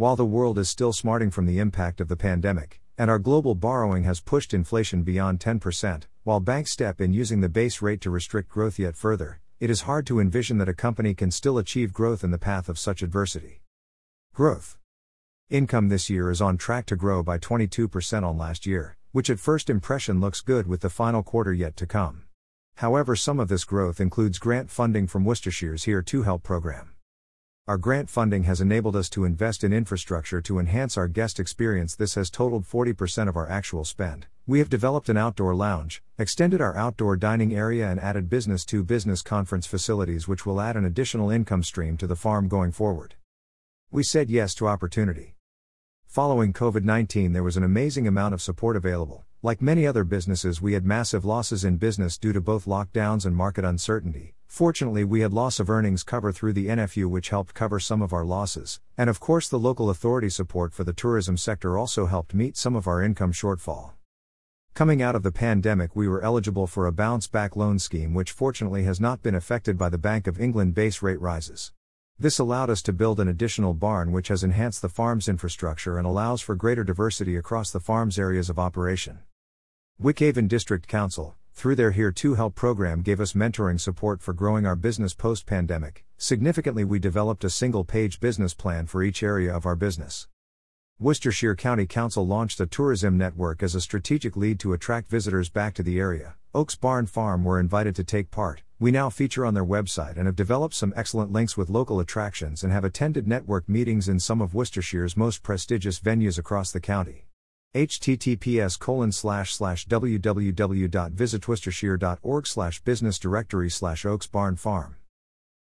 While the world is still smarting from the impact of the pandemic, and our global borrowing has pushed inflation beyond 10%, while banks step in using the base rate to restrict growth yet further, it is hard to envision that a company can still achieve growth in the path of such adversity. Growth. Income this year is on track to grow by 22% on last year, which at first impression looks good with the final quarter yet to come. However, some of this growth includes grant funding from Worcestershire's Here to Help program. Our grant funding has enabled us to invest in infrastructure to enhance our guest experience. This has totaled 40% of our actual spend. We have developed an outdoor lounge, extended our outdoor dining area and added business-to-business conference facilities which will add an additional income stream to the farm going forward. We said yes to opportunity. Following COVID-19 there was an amazing amount of support available. Like many other businesses, we had massive losses in business due to both lockdowns and market uncertainty. Fortunately, we had loss of earnings cover through the NFU, which helped cover some of our losses, and of course the local authority support for the tourism sector also helped meet some of our income shortfall. Coming out of the pandemic, we were eligible for a bounce-back loan scheme which fortunately has not been affected by the Bank of England base rate rises. This allowed us to build an additional barn which has enhanced the farm's infrastructure and allows for greater diversity across the farm's areas of operation. Wickhaven District Council, through their Here to Help program, gave us mentoring support for growing our business post-pandemic. Significantly, we developed a single-page business plan for each area of our business. Worcestershire County Council launched a tourism network as a strategic lead to attract visitors back to the area. Oaks Barn Farm were invited to take part. We now feature on their website and have developed some excellent links with local attractions and have attended network meetings in some of Worcestershire's most prestigious venues across the county. https://www.visitworcestershire.org/business-directory/Oaks Barn Farm.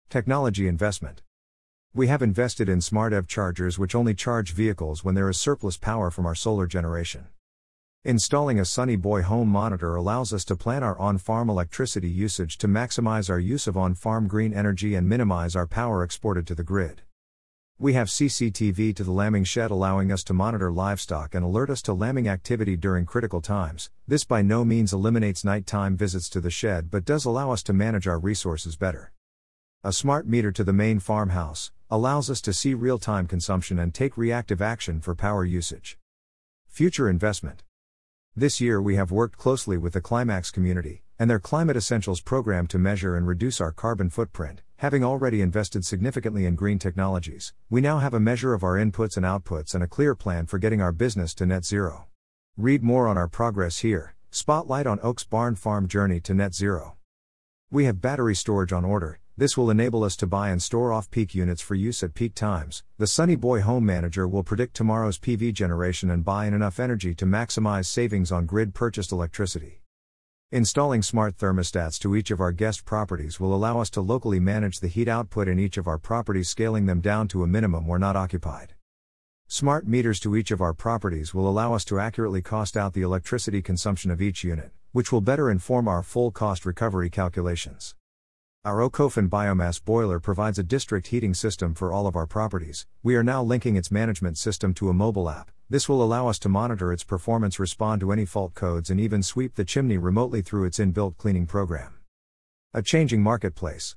Technology investment. We have invested in smart EV chargers which only charge vehicles when there is surplus power from our solar generation. Installing a Sunny Boy home monitor allows us to plan our on-farm electricity usage to maximize our use of on-farm green energy and minimize our power exported to the grid. We have CCTV to the lambing shed allowing us to monitor livestock and alert us to lambing activity during critical times. This by no means eliminates nighttime visits to the shed but does allow us to manage our resources better. A smart meter to the main farmhouse allows us to see real-time consumption and take reactive action for power usage. Future investment. This year we have worked closely with the Climax community and their Climate Essentials program to measure and reduce our carbon footprint. Having already invested significantly in green technologies, we now have a measure of our inputs and outputs and a clear plan for getting our business to net zero. Read more on our progress here. Spotlight on Oaks Barn Farm journey to net zero. We have battery storage on order. This will enable us to buy and store off-peak units for use at peak times. The Sunny Boy home manager will predict tomorrow's PV generation and buy in enough energy to maximize savings on grid-purchased electricity. Installing smart thermostats to each of our guest properties will allow us to locally manage the heat output in each of our properties, scaling them down to a minimum where not occupied. Smart meters to each of our properties will allow us to accurately cost out the electricity consumption of each unit, which will better inform our full cost recovery calculations. Our Okofen biomass boiler provides a district heating system for all of our properties. We are now linking its management system to a mobile app. This will allow us to monitor its performance, respond to any fault codes, and even sweep the chimney remotely through its inbuilt cleaning program. A changing marketplace.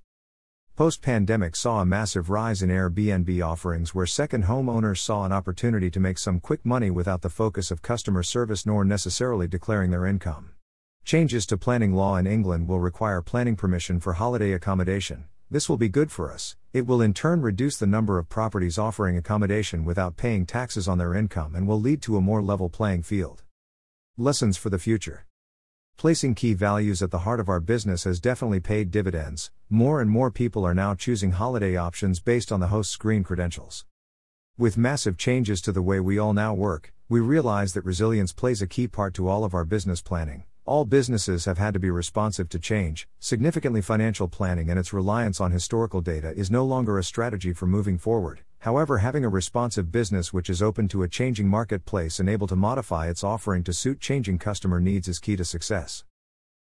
Post-pandemic saw a massive rise in Airbnb offerings where second homeowners saw an opportunity to make some quick money without the focus of customer service nor necessarily declaring their income. Changes to planning law in England will require planning permission for holiday accommodation. This will be good for us. It will in turn reduce the number of properties offering accommodation without paying taxes on their income and will lead to a more level playing field. Lessons for the future. Placing key values at the heart of our business has definitely paid dividends. More and more people are now choosing holiday options based on the host's green credentials. With massive changes to the way we all now work, we realize that resilience plays a key part to all of our business planning. All businesses have had to be responsive to change. Significantly, financial planning and its reliance on historical data is no longer a strategy for moving forward. However, having a responsive business which is open to a changing marketplace and able to modify its offering to suit changing customer needs is key to success.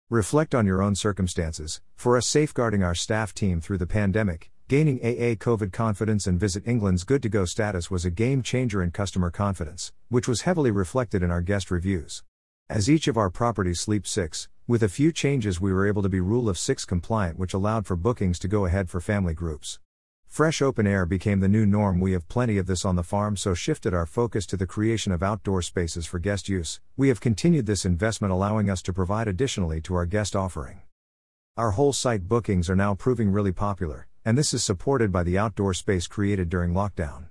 Reflect on your own circumstances. For us, safeguarding our staff team through the pandemic, gaining AA COVID confidence and Visit England's good-to-go status was a game-changer in customer confidence, which was heavily reflected in our guest reviews. As each of our properties sleeps 6, with a few changes we were able to be Rule of 6 compliant, which allowed for bookings to go ahead for family groups. Fresh open air became the new norm. We have plenty of this on the farm, so shifted our focus to the creation of outdoor spaces for guest use. We have continued this investment, allowing us to provide additionally to our guest offering. Our whole site bookings are now proving really popular, and this is supported by the outdoor space created during lockdown.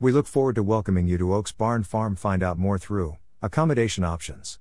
We look forward to welcoming you to Oaks Barn Farm. Find out more through accommodation options.